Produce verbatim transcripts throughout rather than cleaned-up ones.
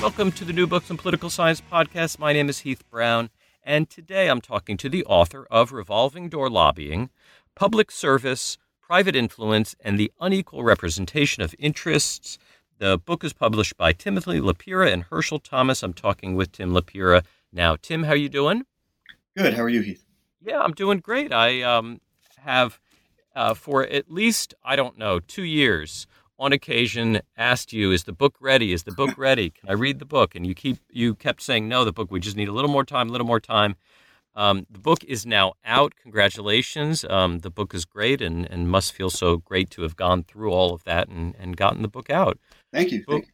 Welcome to the New Books in Political Science podcast. My name is Heath Brown, and today I'm talking to the author of Revolving Door Lobbying, Public Service, Private Influence, and the Unequal Representation of Interests. The book is published by Timothy LaPira and Herschel Thomas. I'm talking with Tim LaPira now. Tim, how are you doing? Good. How are you, Heath? Yeah, I'm doing great. I um, have, uh, for at least, I don't know, two years, on occasion asked you, is the book ready? Is the book ready? Can I read the book? And you keep you kept saying, no, the book, we just need a little more time, a little more time. Um, the book is now out. Congratulations. Um, the book is great and, and must feel so great to have gone through all of that and, and gotten the book out. Thank you. But, Thank you.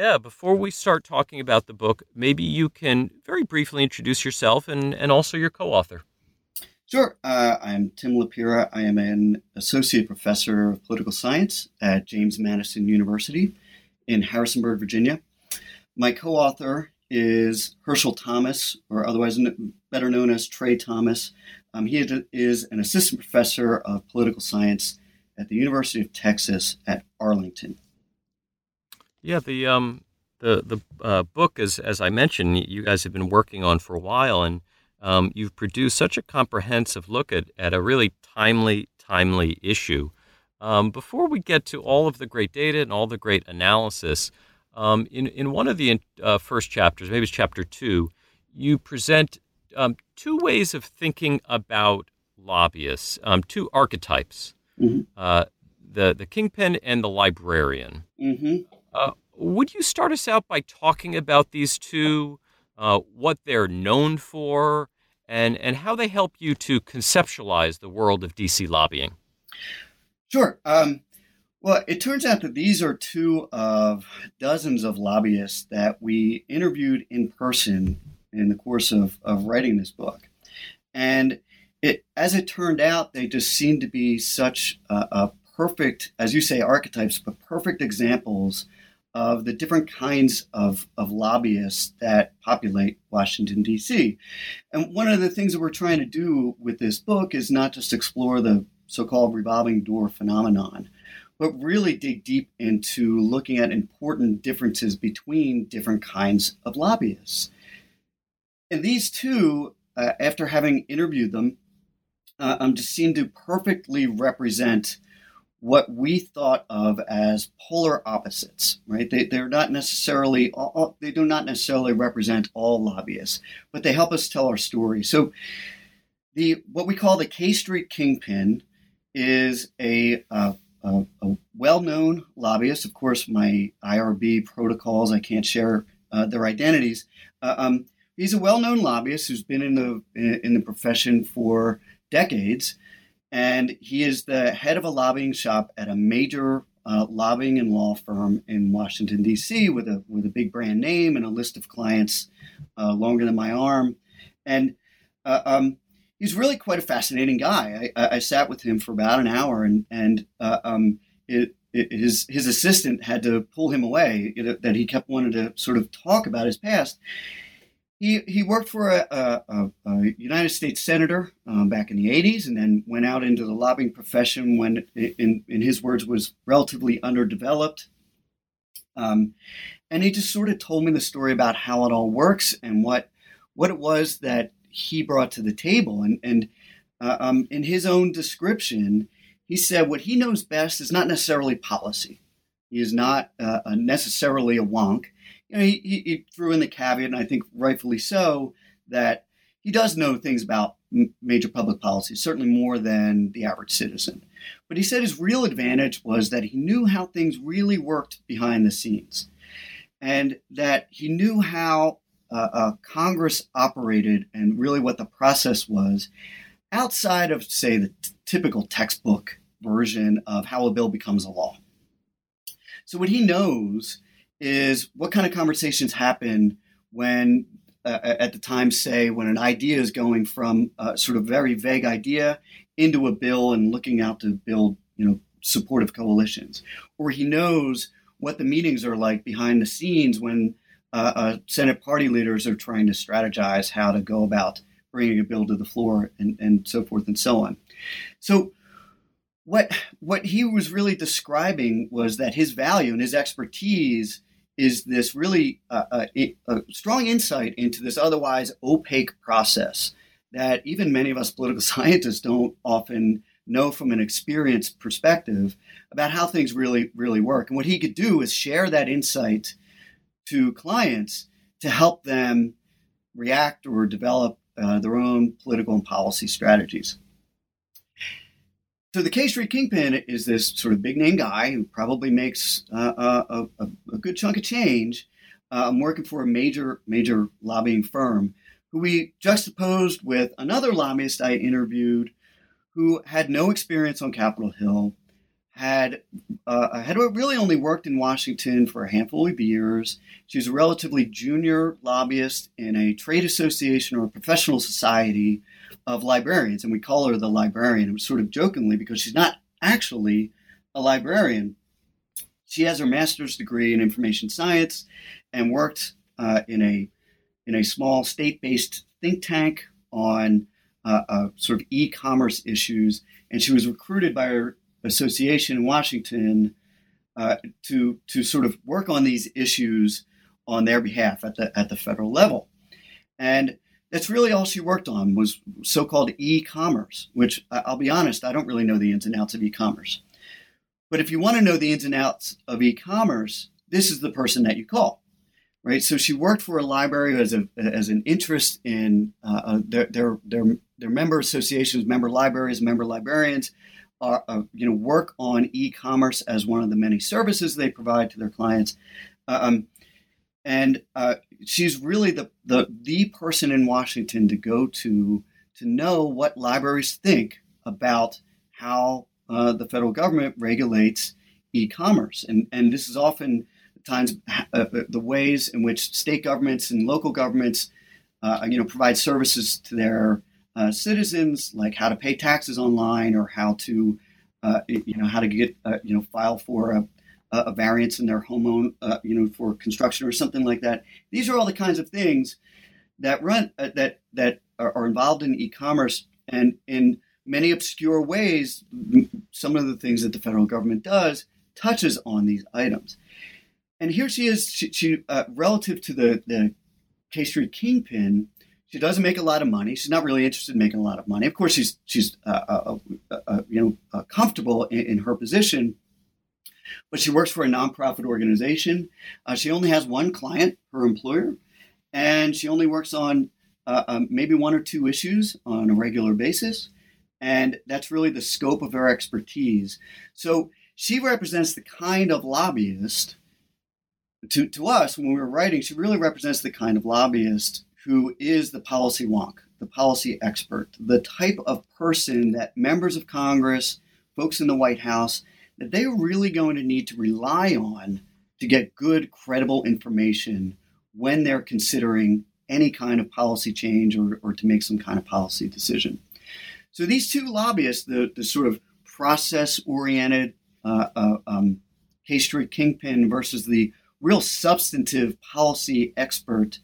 Yeah, before we start talking about the book, maybe you can very briefly introduce yourself and, and also your co-author. Sure. Uh, I'm Tim LaPira. I am an associate professor of political science at James Madison University in Harrisonburg, Virginia. My co-author is Herschel Thomas, or otherwise better known as Trey Thomas. Um, he is an assistant professor of political science at the University of Texas at Arlington. Yeah, the um, the the uh, book, is, as I mentioned, you guys have been working on for a while, and Um, you've produced such a comprehensive look at, at a really timely, timely issue. Um, before we get to all of the great data and all the great analysis, um, in, in one of the uh, first chapters, maybe it's chapter two, you present um, two ways of thinking about lobbyists, um, two archetypes, mm-hmm. uh, the, the kingpin and the librarian. Mm-hmm. Uh, would you start us out by talking about these two? Uh, what they're known for, and, and how they help you to conceptualize the world of D C lobbying? Sure. Um, well, it turns out that these are two of dozens of lobbyists that we interviewed in person in the course of, of writing this book. And it, as it turned out, they just seemed to be such a, a perfect, as you say, archetypes, but perfect examples of the different kinds of, of lobbyists that populate Washington, D C. And one of the things that we're trying to do with this book is not just explore the so-called revolving door phenomenon, but really dig deep into looking at important differences between different kinds of lobbyists. And these two, uh, after having interviewed them, uh, um, just seem to perfectly represent what we thought of as polar opposites, right? They, they're not necessarily, all, they do not necessarily represent all lobbyists, but they help us tell our story. So the what we call the K Street Kingpin is a, uh, a, a well-known lobbyist. Of course, my I R B protocols, I can't share uh, their identities. Uh, um, he's a well-known lobbyist who's been in the in the profession for decades. And he is the head of a lobbying shop at a major uh, lobbying and law firm in Washington, D C, with a with a big brand name and a list of clients uh, longer than my arm. And uh, um, he's really quite a fascinating guy. I, I sat with him for about an hour, and and uh, um, it, it, his his assistant had to pull him away it, that he kept wanting to sort of talk about his past. He he worked for a, a, a United States senator um, back in the eighties, and then went out into the lobbying profession when, in, in his words, was relatively underdeveloped. Um, and he just sort of told me the story about how it all works and what what it was that he brought to the table. And, and uh, um, in his own description, he said what he knows best is not necessarily policy. He is not uh, necessarily a wonk. You know, he, he, he threw in the caveat, and I think rightfully so, that he does know things about m- major public policy, certainly more than the average citizen. But he said his real advantage was that he knew how things really worked behind the scenes, and that he knew how uh, uh, Congress operated and really what the process was outside of, say, the t- typical textbook version of how a bill becomes a law. So what he knows is what kind of conversations happen when, uh, at the time, say, when an idea is going from a sort of very vague idea into a bill and looking out to build, you know, supportive coalitions. Or he knows what the meetings are like behind the scenes when uh, uh, Senate party leaders are trying to strategize how to go about bringing a bill to the floor and, and so forth and so on. So what what he was really describing was that his value and his expertise is this really uh, a, a strong insight into this otherwise opaque process that even many of us political scientists don't often know from an experience perspective about how things really, really work. And what he could do is share that insight to clients to help them react or develop uh, their own political and policy strategies. So the K Street Kingpin is this sort of big name guy who probably makes uh, a, a, a good chunk of change. Uh, I'm working for a major, major lobbying firm who we juxtaposed with another lobbyist I interviewed who had no experience on Capitol Hill, had uh, had really only worked in Washington for a handful of years. She was a relatively junior lobbyist in a trade association or a professional society of librarians, and we call her the librarian. It was sort of jokingly because she's not actually a librarian. She has her master's degree in information science and worked uh, in a in a small state-based think tank on uh, uh, sort of e-commerce issues, and she was recruited by her association in Washington uh, to to sort of work on these issues on their behalf at the at the federal level, and that's really all she worked on was so-called e-commerce, which I'll be honest, I don't really know the ins and outs of e-commerce. But if you want to know the ins and outs of e-commerce, this is the person that you call, right? So she worked for a library who has a as an interest in uh, their their their their member associations, member libraries, member librarians. Are, uh, you know, work on e-commerce as one of the many services they provide to their clients. Um, and uh, she's really the, the the person in Washington to go to to know what libraries think about how uh, the federal government regulates e-commerce. And, and this is often times uh, the ways in which state governments and local governments, uh, you know, provide services to their Uh, citizens, like how to pay taxes online, or how to, uh, you know, how to get, uh, you know, file for a, a variance in their home own, uh, you know, for construction or something like that. These are all the kinds of things that run uh, that that are, are involved in e-commerce, and in many obscure ways, some of the things that the federal government does touches on these items. And here she is, she, she uh, relative to the the K Street Kingpin. She doesn't make a lot of money. She's not really interested in making a lot of money. Of course, she's she's uh, uh, uh, you know uh, comfortable in, in her position, but she works for a nonprofit organization. Uh, she only has one client, her employer, and she only works on uh, um, maybe one or two issues on a regular basis, and that's really the scope of her expertise. So she represents the kind of lobbyist to to us when we were writing. She really represents the kind of lobbyist who is the policy wonk, the policy expert, the type of person that members of Congress, folks in the White House, that they're really going to need to rely on to get good, credible information when they're considering any kind of policy change or, or to make some kind of policy decision. So these two lobbyists, the, the sort of process-oriented uh, uh, um, K Street Kingpin versus the real substantive policy expert,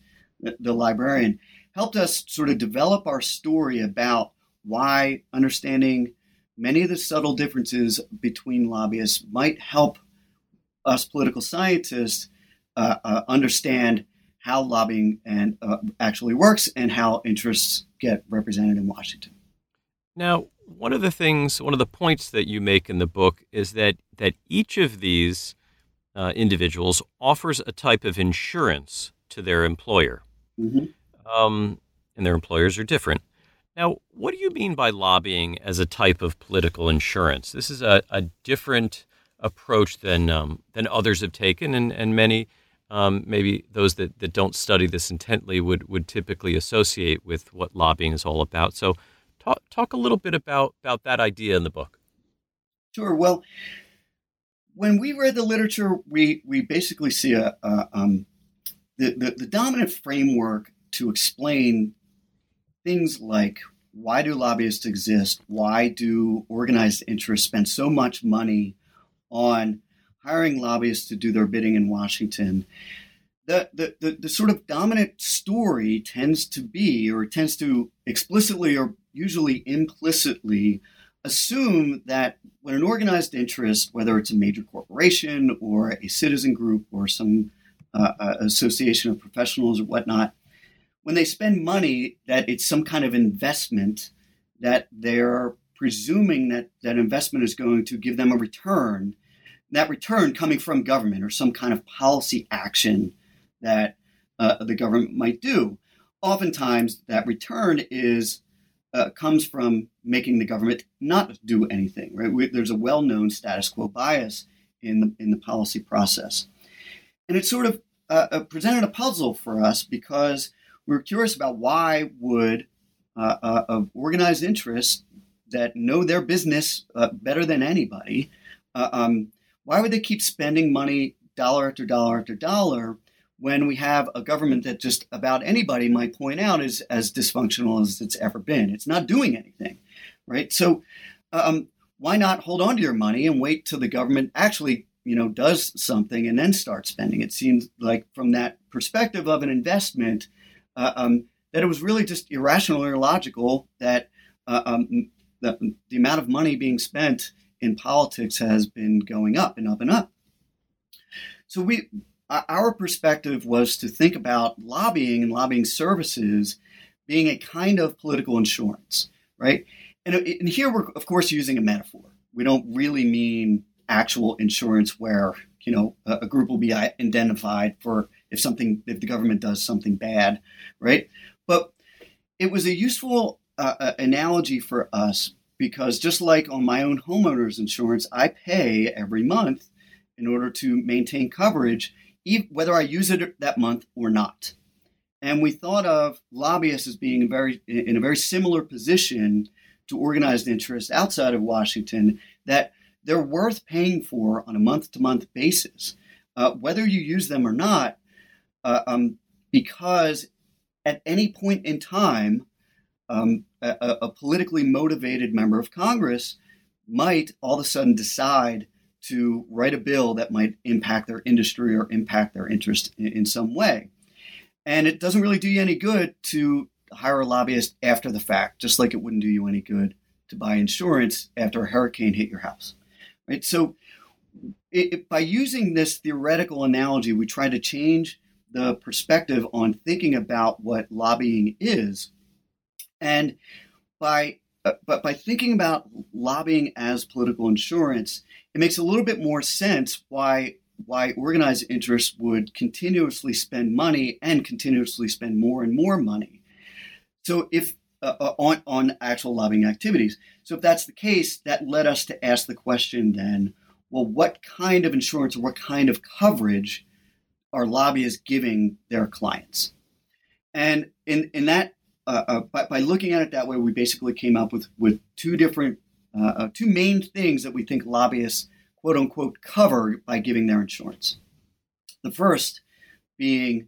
the librarian, helped us sort of develop our story about why understanding many of the subtle differences between lobbyists might help us political scientists uh, uh, understand how lobbying and uh, actually works and how interests get represented in Washington. Now, one of the things, one of the points that you make in the book is that that each of these uh, individuals offers a type of insurance to their employer. Mm-hmm. Um, and their employers are different. Now, what do you mean by lobbying as a type of political insurance? This is a, a different approach than um, than others have taken, and, and many, um, maybe those that, that don't study this intently would, would typically associate with what lobbying is all about. So talk talk a little bit about, about that idea in the book. Sure. Well, when we read the literature, we, we basically see a... a um, The, the, the dominant framework to explain things like why do lobbyists exist? Why do organized interests spend so much money on hiring lobbyists to do their bidding in Washington? The, the, the, the sort of dominant story tends to be, or tends to explicitly or usually implicitly assume that when an organized interest, whether it's a major corporation or a citizen group or some uh, association of professionals or whatnot, when they spend money, that it's some kind of investment that they're presuming that that investment is going to give them a return, that return coming from government or some kind of policy action that uh, the government might do. Oftentimes that return is uh, comes from making the government not do anything, right? We, there's a well-known status quo bias in the, in the policy process. And it sort of uh, presented a puzzle for us because we were curious about why would uh, uh, of organized interests that know their business uh, better than anybody, uh, um, why would they keep spending money dollar after dollar after dollar when we have a government that just about anybody might point out is as dysfunctional as it's ever been? It's not doing anything, right? So um, why not hold on to your money and wait till the government actually, you know, does something and then start spending? It seems like from that perspective of an investment, uh, um, that it was really just irrational or illogical that uh, um, the, the amount of money being spent in politics has been going up and up and up. So we, our perspective was to think about lobbying and lobbying services being a kind of political insurance, right? And, and here we're, of course, using a metaphor. We don't really mean actual insurance where, you know, a, a group will be identified for if something, if the government does something bad, right? But it was a useful uh, analogy for us because just like on my own homeowner's insurance, I pay every month in order to maintain coverage, whether I use it that month or not. And we thought of lobbyists as being very in a very similar position to organized interests outside of Washington, that they're worth paying for on a month-to-month basis, uh, whether you use them or not, uh, um, because at any point in time, um, a, a politically motivated member of Congress might all of a sudden decide to write a bill that might impact their industry or impact their interest in, in some way. And it doesn't really do you any good to hire a lobbyist after the fact, just like it wouldn't do you any good to buy insurance after a hurricane hit your house, right? So it, it, by using this theoretical analogy, we try to change the perspective on thinking about what lobbying is. And by uh, but by thinking about lobbying as political insurance, it makes a little bit more sense why why organized interests would continuously spend money and continuously spend more and more money. So if uh, on on actual lobbying activities. So if that's the case, that led us to ask the question then, well, what kind of insurance or what kind of coverage are lobbyists giving their clients? And in in that uh, uh, by, by looking at it that way, we basically came up with with two different Uh, two main things that we think lobbyists, quote unquote, cover by giving their insurance. The first being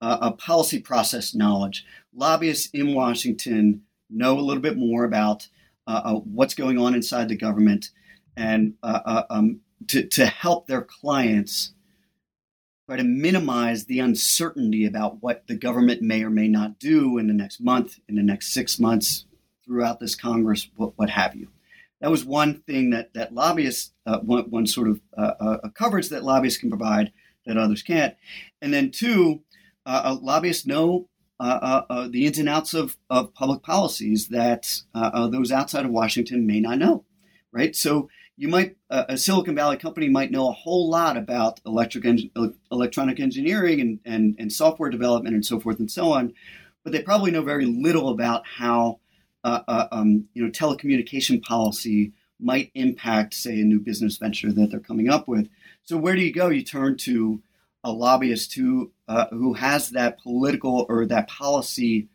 uh, a policy process knowledge. Lobbyists in Washington know a little bit more about uh, uh, what's going on inside the government and uh, uh, um, to, to help their clients try to minimize the uncertainty about what the government may or may not do in the next month, in the next six months, throughout this Congress, what, what have you. That was one thing that that lobbyists, uh, one, one sort of uh, uh, coverage that lobbyists can provide that others can't. And then two, uh, uh, lobbyists know uh, uh, uh, the ins and outs of, of public policies that uh, uh, those outside of Washington may not know, right? So you might, uh, a Silicon Valley company might know a whole lot about electric en- electronic engineering and, and, and software development and so forth and so on, but they probably know very little about how Uh, uh, um, you know, telecommunication policy might impact, say, a new business venture that they're coming up with. So where do you go? You turn to a lobbyist who uh, who has that political or that policy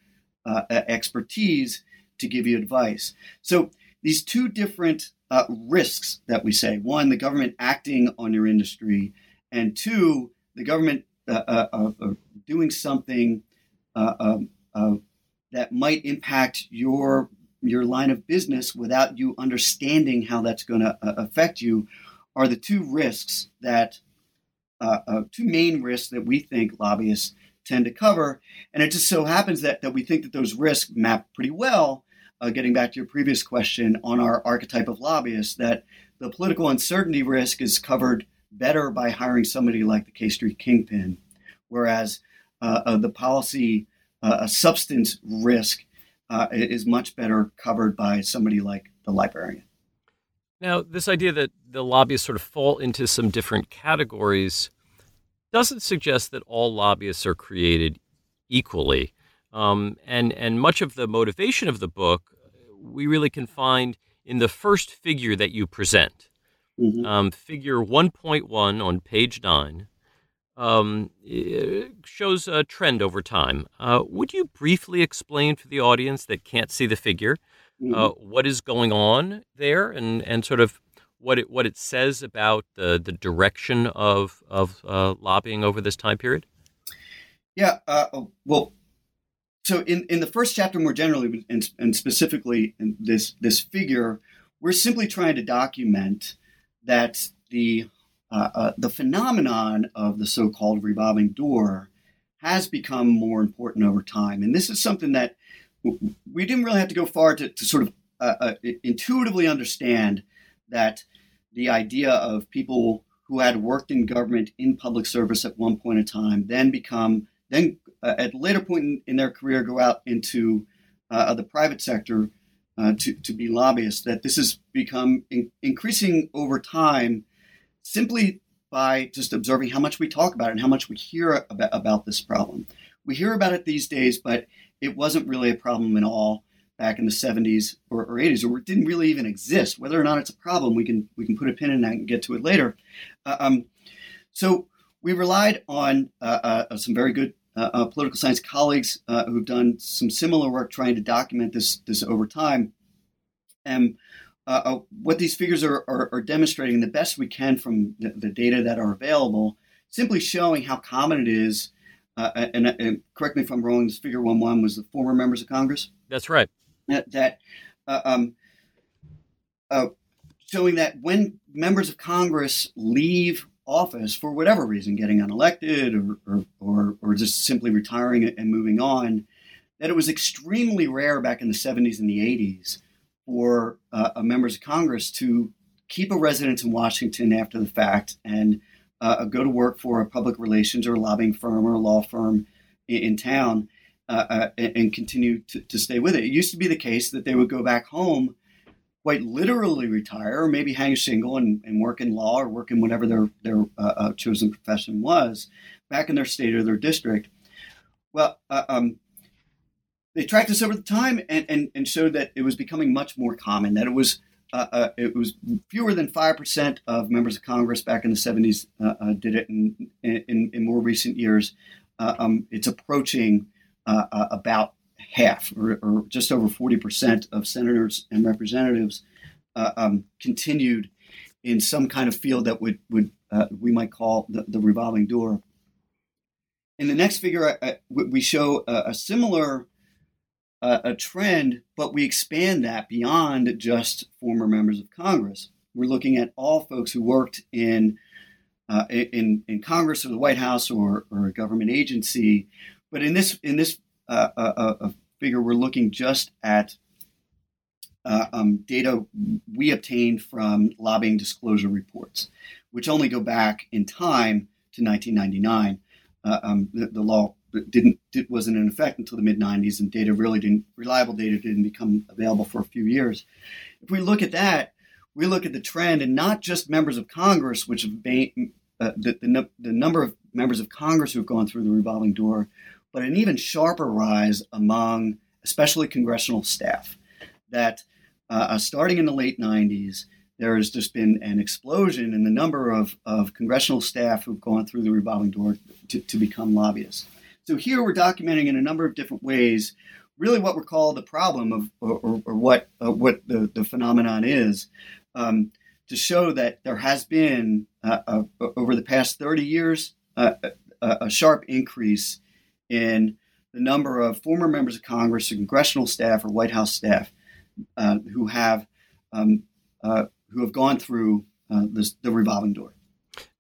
uh, expertise to give you advice. So these two different uh, risks that we say: one, the government acting on your industry, and two, the government uh, uh, uh, doing something. Uh, uh, uh, that might impact your your line of business without you understanding how that's going to uh, affect you, are the two risks that, uh, uh, two main risks that we think lobbyists tend to cover. And it just so happens that that we think that those risks map pretty well, uh, getting back to your previous question on our archetype of lobbyists, that the political uncertainty risk is covered better by hiring somebody like the K Street Kingpin, whereas uh, uh, the policy uh, substance risk uh, is much better covered by somebody like the librarian. Now, this idea that the lobbyists sort of fall into some different categories doesn't suggest that all lobbyists are created equally. Um, and, and much of the motivation of the book, we really can find in the first figure that you present. Mm-hmm. Um, figure one point one on page nine um, shows a trend over time. Uh, would you briefly explain for the audience that can't see the figure mm-hmm. uh, what is going on there and, and sort of what it what it says about the, the direction of, of uh, lobbying over this time period? Yeah, uh, well, so in, in the first chapter more generally, and, and specifically in this, this figure, we're simply trying to document that the uh, uh, the phenomenon of the so-called revolving door has become more important over time. And this is something that w- we didn't really have to go far to, to sort of uh, uh, intuitively understand that the idea of people who had worked in government in public service at one point in time, then become, then uh, at a later point in, in their career, go out into uh, the private sector Uh, to, to be lobbyists, that this has become in, increasing over time simply by just observing how much we talk about it and how much we hear about, about this problem. We hear about it these days, but it wasn't really a problem at all back in the seventies or, or eighties, or it didn't really even exist. Whether or not it's a problem, we can we can put a pin in that and get to it later. Uh, um, so we relied on uh, uh, some very good Uh, political science colleagues uh, who've done some similar work trying to document this this over time. And uh, uh, what these figures are, are, are demonstrating the best we can from the, the data that are available, simply showing how common it is. Uh, and, and correct me if I'm wrong, this figure one one was the former members of Congress? That's right. That, that uh, um, uh, showing that when members of Congress leave office for whatever reason, getting unelected or, or or or just simply retiring and moving on, that it was extremely rare back in the seventies and the eighties for uh, members of Congress to keep a residence in Washington after the fact and uh, go to work for a public relations or a lobbying firm or a law firm in, in town uh, uh, and continue to, to stay with it. It used to be the case that they would go back home, quite literally retire, or maybe hang a shingle and, and work in law or work in whatever their, their uh, chosen profession was back in their state or their district. Well, uh, um, they tracked this over the time and, and, and showed that it was becoming much more common, that it was uh, uh, it was fewer than five percent of members of Congress back in the seventies uh, uh, did it. In, in, in more recent years, uh, um, it's approaching uh, uh, about half or, or just over forty percent of senators and representatives uh, um, continued in some kind of field that would, would uh, we might call the, the revolving door. In the next figure, uh, we show a, a similar uh, a trend, but we expand that beyond just former members of Congress. We're looking at all folks who worked in uh, in, in Congress or the White House or, or a government agency. But in this in this Uh, a, a figure, we're looking just at uh, um, data we obtained from lobbying disclosure reports, which only go back in time to nineteen ninety-nine. Uh, um, the, the law didn't it wasn't in effect until the mid nineties, and data really didn't reliable data didn't become available for a few years. If we look at that, we look at the trend, and not just members of Congress, which have been, uh, the, the the number of members of Congress who have gone through the revolving door, but an even sharper rise among especially congressional staff, that uh, starting in the late nineties, there has just been an explosion in the number of, of congressional staff who've gone through the revolving door to, to become lobbyists. So here we're documenting in a number of different ways really what we're called the problem of or, or, or what uh, what the, the phenomenon is, um, to show that there has been uh, uh, over the past thirty years uh, a, a sharp increase in the number of former members of Congress, or congressional staff, or White House staff uh, who have um, uh, who have gone through uh, this, the revolving door.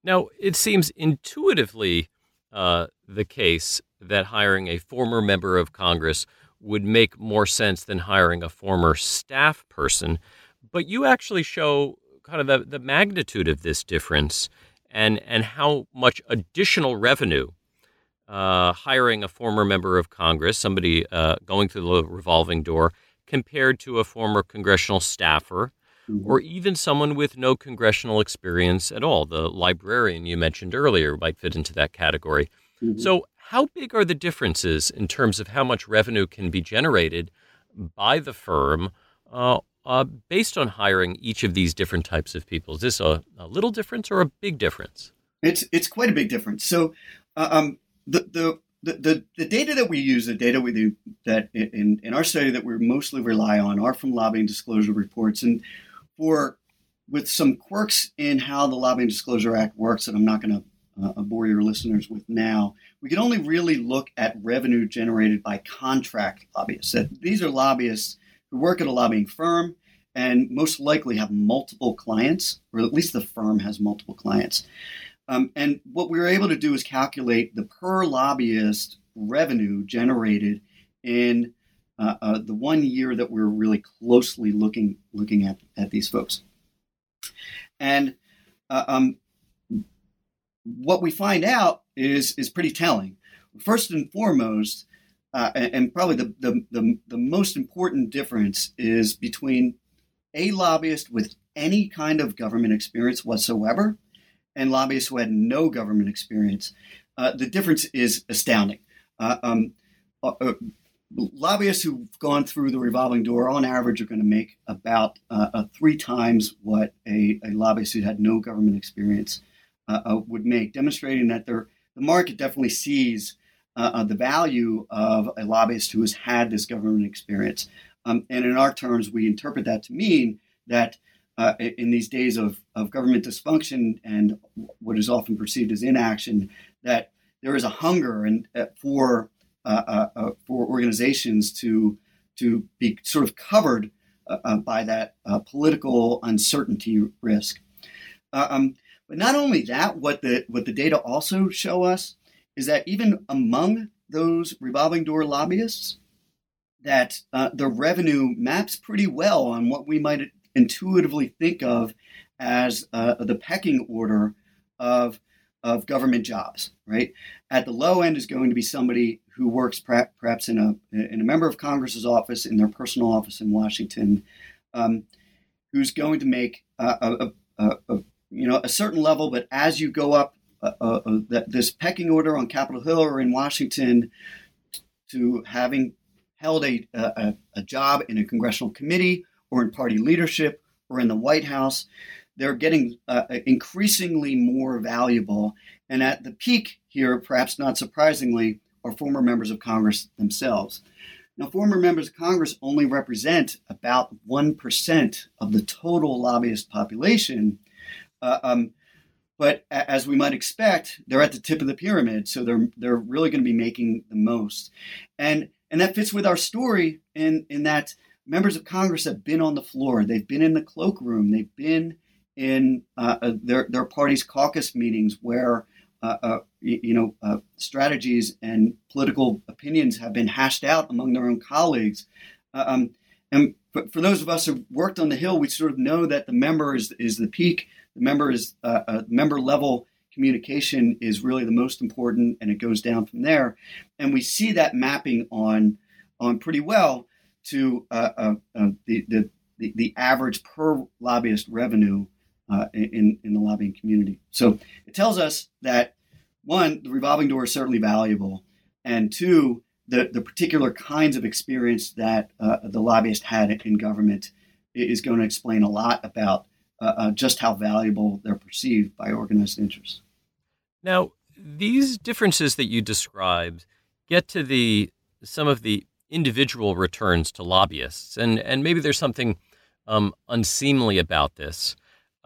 Now, it seems intuitively uh, the case that hiring a former member of Congress would make more sense than hiring a former staff person, but you actually show kind of the, the magnitude of this difference and and how much additional revenue uh, hiring a former member of Congress, somebody uh, going through the revolving door, compared to a former congressional staffer or even someone with no congressional experience at all. The librarian you mentioned earlier might fit into that category. Mm-hmm. So how big are the differences in terms of how much revenue can be generated by the firm uh, uh, based on hiring each of these different types of people? Is this a, a little difference or a big difference? It's it's quite a big difference. So um, the, the the the the data that we use, the data we do that in in our study that we mostly rely on are from lobbying disclosure reports, and for with some quirks in how the Lobbying Disclosure Act works that I'm not going to uh, bore your listeners with now, we can only really look at revenue generated by contract lobbyists. That these are lobbyists who work at a lobbying firm and most likely have multiple clients, or at least the firm has multiple clients. Um, and what we were able to do is calculate the per lobbyist revenue generated in Uh, uh, the one year that we're really closely looking looking at, at these folks. And uh, um, what we find out is is pretty telling. First and foremost, uh, and, and probably the, the, the, the most important difference is between a lobbyist with any kind of government experience whatsoever and lobbyists who had no government experience. Uh, the difference is astounding. Uh, um, uh, uh, Lobbyists who've gone through the revolving door, on average, are going to make about uh, uh, three times what a, a lobbyist who had no government experience uh, uh, would make, demonstrating that the market definitely sees uh, uh, the value of a lobbyist who has had this government experience. Um, and in our terms, we interpret that to mean that uh, in these days of, of government dysfunction and what is often perceived as inaction, that there is a hunger and uh, for Uh, uh, for organizations to to be sort of covered uh, uh, by that uh, political uncertainty risk. Uh, um, but not only that, what the what the data also show us is that even among those revolving door lobbyists, that uh, the revenue maps pretty well on what we might intuitively think of as uh, the pecking order of of government jobs, right? At the low end is going to be somebody who works perhaps in a in a member of Congress's office, in their personal office in Washington, um, who's going to make a, a, a, a you know a certain level. But as you go up uh, uh, this pecking order on Capitol Hill or in Washington, to having held a, a a job in a congressional committee or in party leadership or in the White House, they're getting uh, increasingly more valuable. And at the peak here, perhaps not surprisingly, are former members of Congress themselves. Now, former members of Congress only represent about one percent of the total lobbyist population. Uh, um, but a- as we might expect, they're at the tip of the pyramid. So they're they're really going to be making the most. And and that fits with our story in, in that members of Congress have been on the floor. They've been in the cloakroom. They've been in uh, their, their party's caucus meetings where Uh, uh, you know, uh, strategies and political opinions have been hashed out among their own colleagues. Uh, um, and for, for those of us who worked on the Hill, we sort of know that the member is, is the peak. The member is uh, uh, member level communication is really the most important, and it goes down from there. And we see that mapping on on pretty well to uh, uh, uh, the, the the the average per lobbyist revenue Uh, in, in the lobbying community. So it tells us that, one, the revolving door is certainly valuable, and two, the, the particular kinds of experience that uh, the lobbyist had in government is going to explain a lot about uh, uh, just how valuable they're perceived by organized interests. Now, these differences that you described get to the some of the individual returns to lobbyists, and, and maybe there's something um, unseemly about this.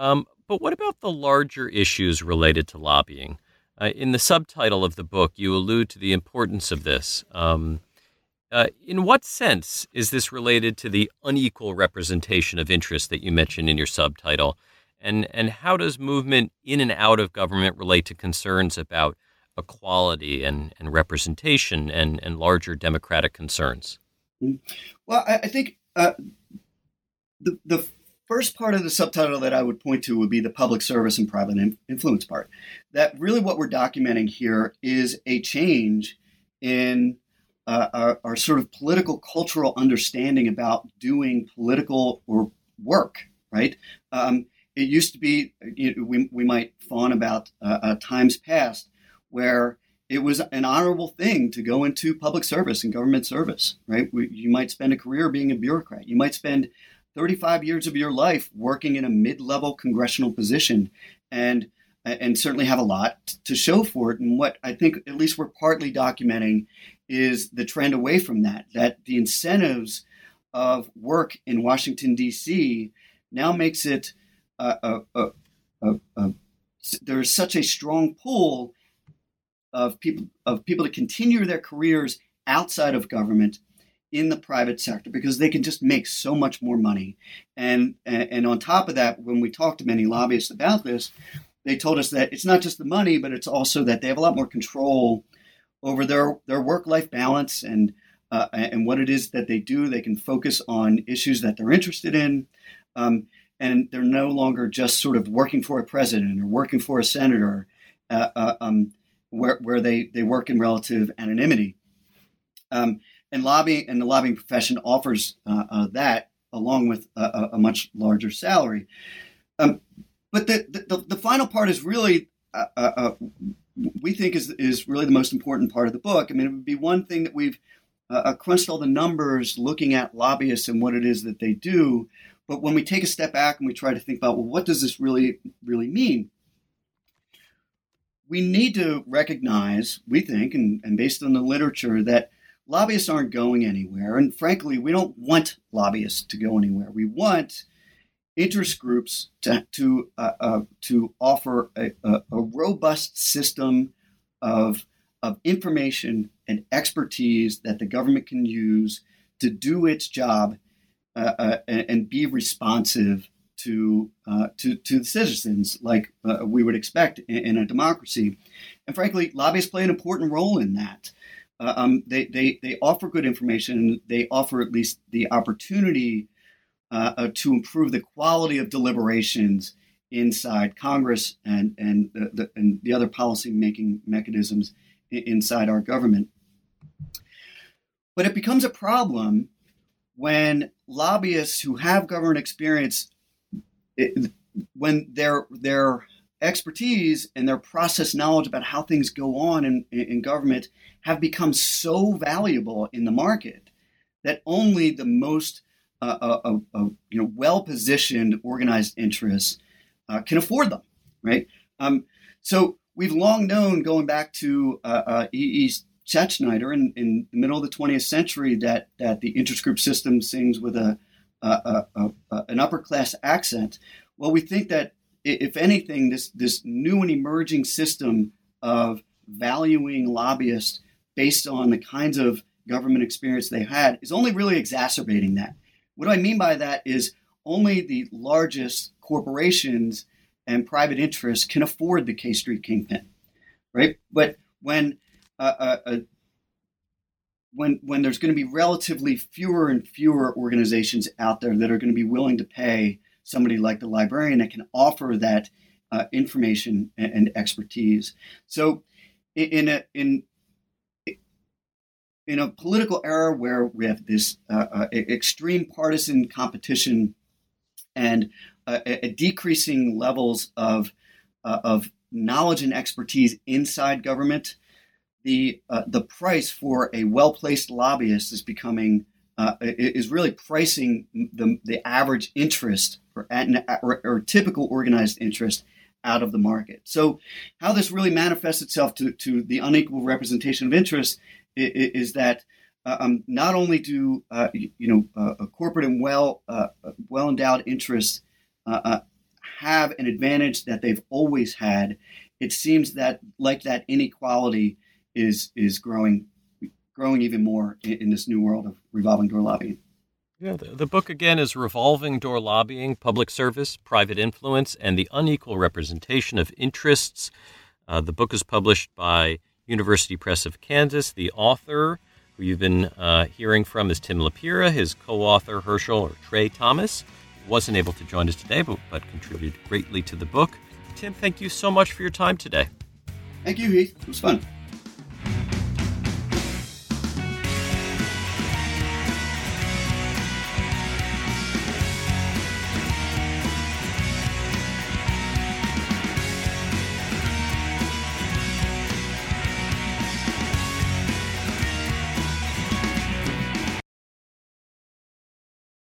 Um, but what about the larger issues related to lobbying? Uh, in the subtitle of the book, you allude to the importance of this. Um, uh, in what sense is this related to the unequal representation of interest that you mentioned in your subtitle? And, and how does movement in and out of government relate to concerns about equality and, and representation and, and larger democratic concerns? Well, I, I think uh, the... the first part of the subtitle that I would point to would be the public service and private in- influence part. That really what we're documenting here is a change in uh, our, our sort of political cultural understanding about doing political or work, right? Um, it used to be, you know, we, we might fawn about uh, uh, times past where it was an honorable thing to go into public service and government service, right? We, you might spend a career being a bureaucrat. You might spend thirty-five years of your life working in a mid-level congressional position and and certainly have a lot to show for it. And what I think at least we're partly documenting is the trend away from that, that the incentives of work in Washington, D C now makes it, uh, uh, uh, uh, uh, there's such a strong pull of people of people to continue their careers outside of government in the private sector because they can just make so much more money. And, and and on top of that, when we talked to many lobbyists about this, they told us that it's not just the money, but it's also that they have a lot more control over their, their work-life balance and uh, and what it is that they do. They can focus on issues that they're interested in. Um, and they're no longer just sort of working for a president or working for a senator uh, uh, um, where where they, they work in relative anonymity. Um, And lobbying and the lobbying profession offers uh, uh, that along with a, a much larger salary. Um, but the, the the final part is really uh, uh, we think is is really the most important part of the book. I mean, it would be one thing that we've uh, crunched all the numbers looking at lobbyists and what it is that they do. But when we take a step back and we try to think about, well, what does this really really mean? We need to recognize, we think, and, and based on the literature, that lobbyists aren't going anywhere. And frankly, we don't want lobbyists to go anywhere. We want interest groups to to, uh, uh, to offer a, a, a robust system of, of information and expertise that the government can use to do its job uh, uh, and, and be responsive to uh, to to the citizens like uh, we would expect in, in a democracy. And frankly, lobbyists play an important role in that. Um, they, they, they offer good information. They offer at least the opportunity uh, uh, to improve the quality of deliberations inside Congress and and the, the, and the other policy-making mechanisms inside our government. But it becomes a problem when lobbyists who have government experience, it, when their their expertise and their process knowledge about how things go on in, in government have become so valuable in the market that only the most uh, uh, uh, you know, well-positioned organized interests uh, can afford them, right? Um, so we've long known, going back to uh, uh, E E Schatzschneider in, in the middle of the twentieth century, that that the interest group system sings with a, a, a, a, a an upper-class accent. Well, we think that, if anything, this this new and emerging system of valuing lobbyists based on the kinds of government experience they had is only really exacerbating that. What do I mean by that is only the largest corporations and private interests can afford the K Street Kingpin, right? But when uh, uh, uh, when when there's going to be relatively fewer and fewer organizations out there that are going to be willing to pay somebody like the librarian that can offer that uh, information and, and expertise. So in a, in, in a political era where we have this uh, uh, extreme partisan competition and uh, a decreasing levels of, uh, of knowledge and expertise inside government, the, uh, the price for a well-placed lobbyist is becoming Uh, is really pricing the, the average interest or, or, or typical organized interest out of the market. So how this really manifests itself to, to the unequal representation of interest is, is that um, not only do uh, you know uh, corporate and well uh, well endowed interests uh, uh, have an advantage that they've always had, it seems that like that inequality is is growing. growing even more in this new world of revolving door lobbying. Yeah, the, the book, again, is Revolving Door Lobbying, Public Service, Private Influence, and the Unequal Representation of Interests. Uh, the book is published by University Press of Kansas. The author, who you've been uh, hearing from, is Tim LaPira. His co-author, Herschel or Trey Thomas. wasn't able to join us today, but, but contributed greatly to the book. Tim, thank you so much for your time today. Thank you, Heath. It was fun.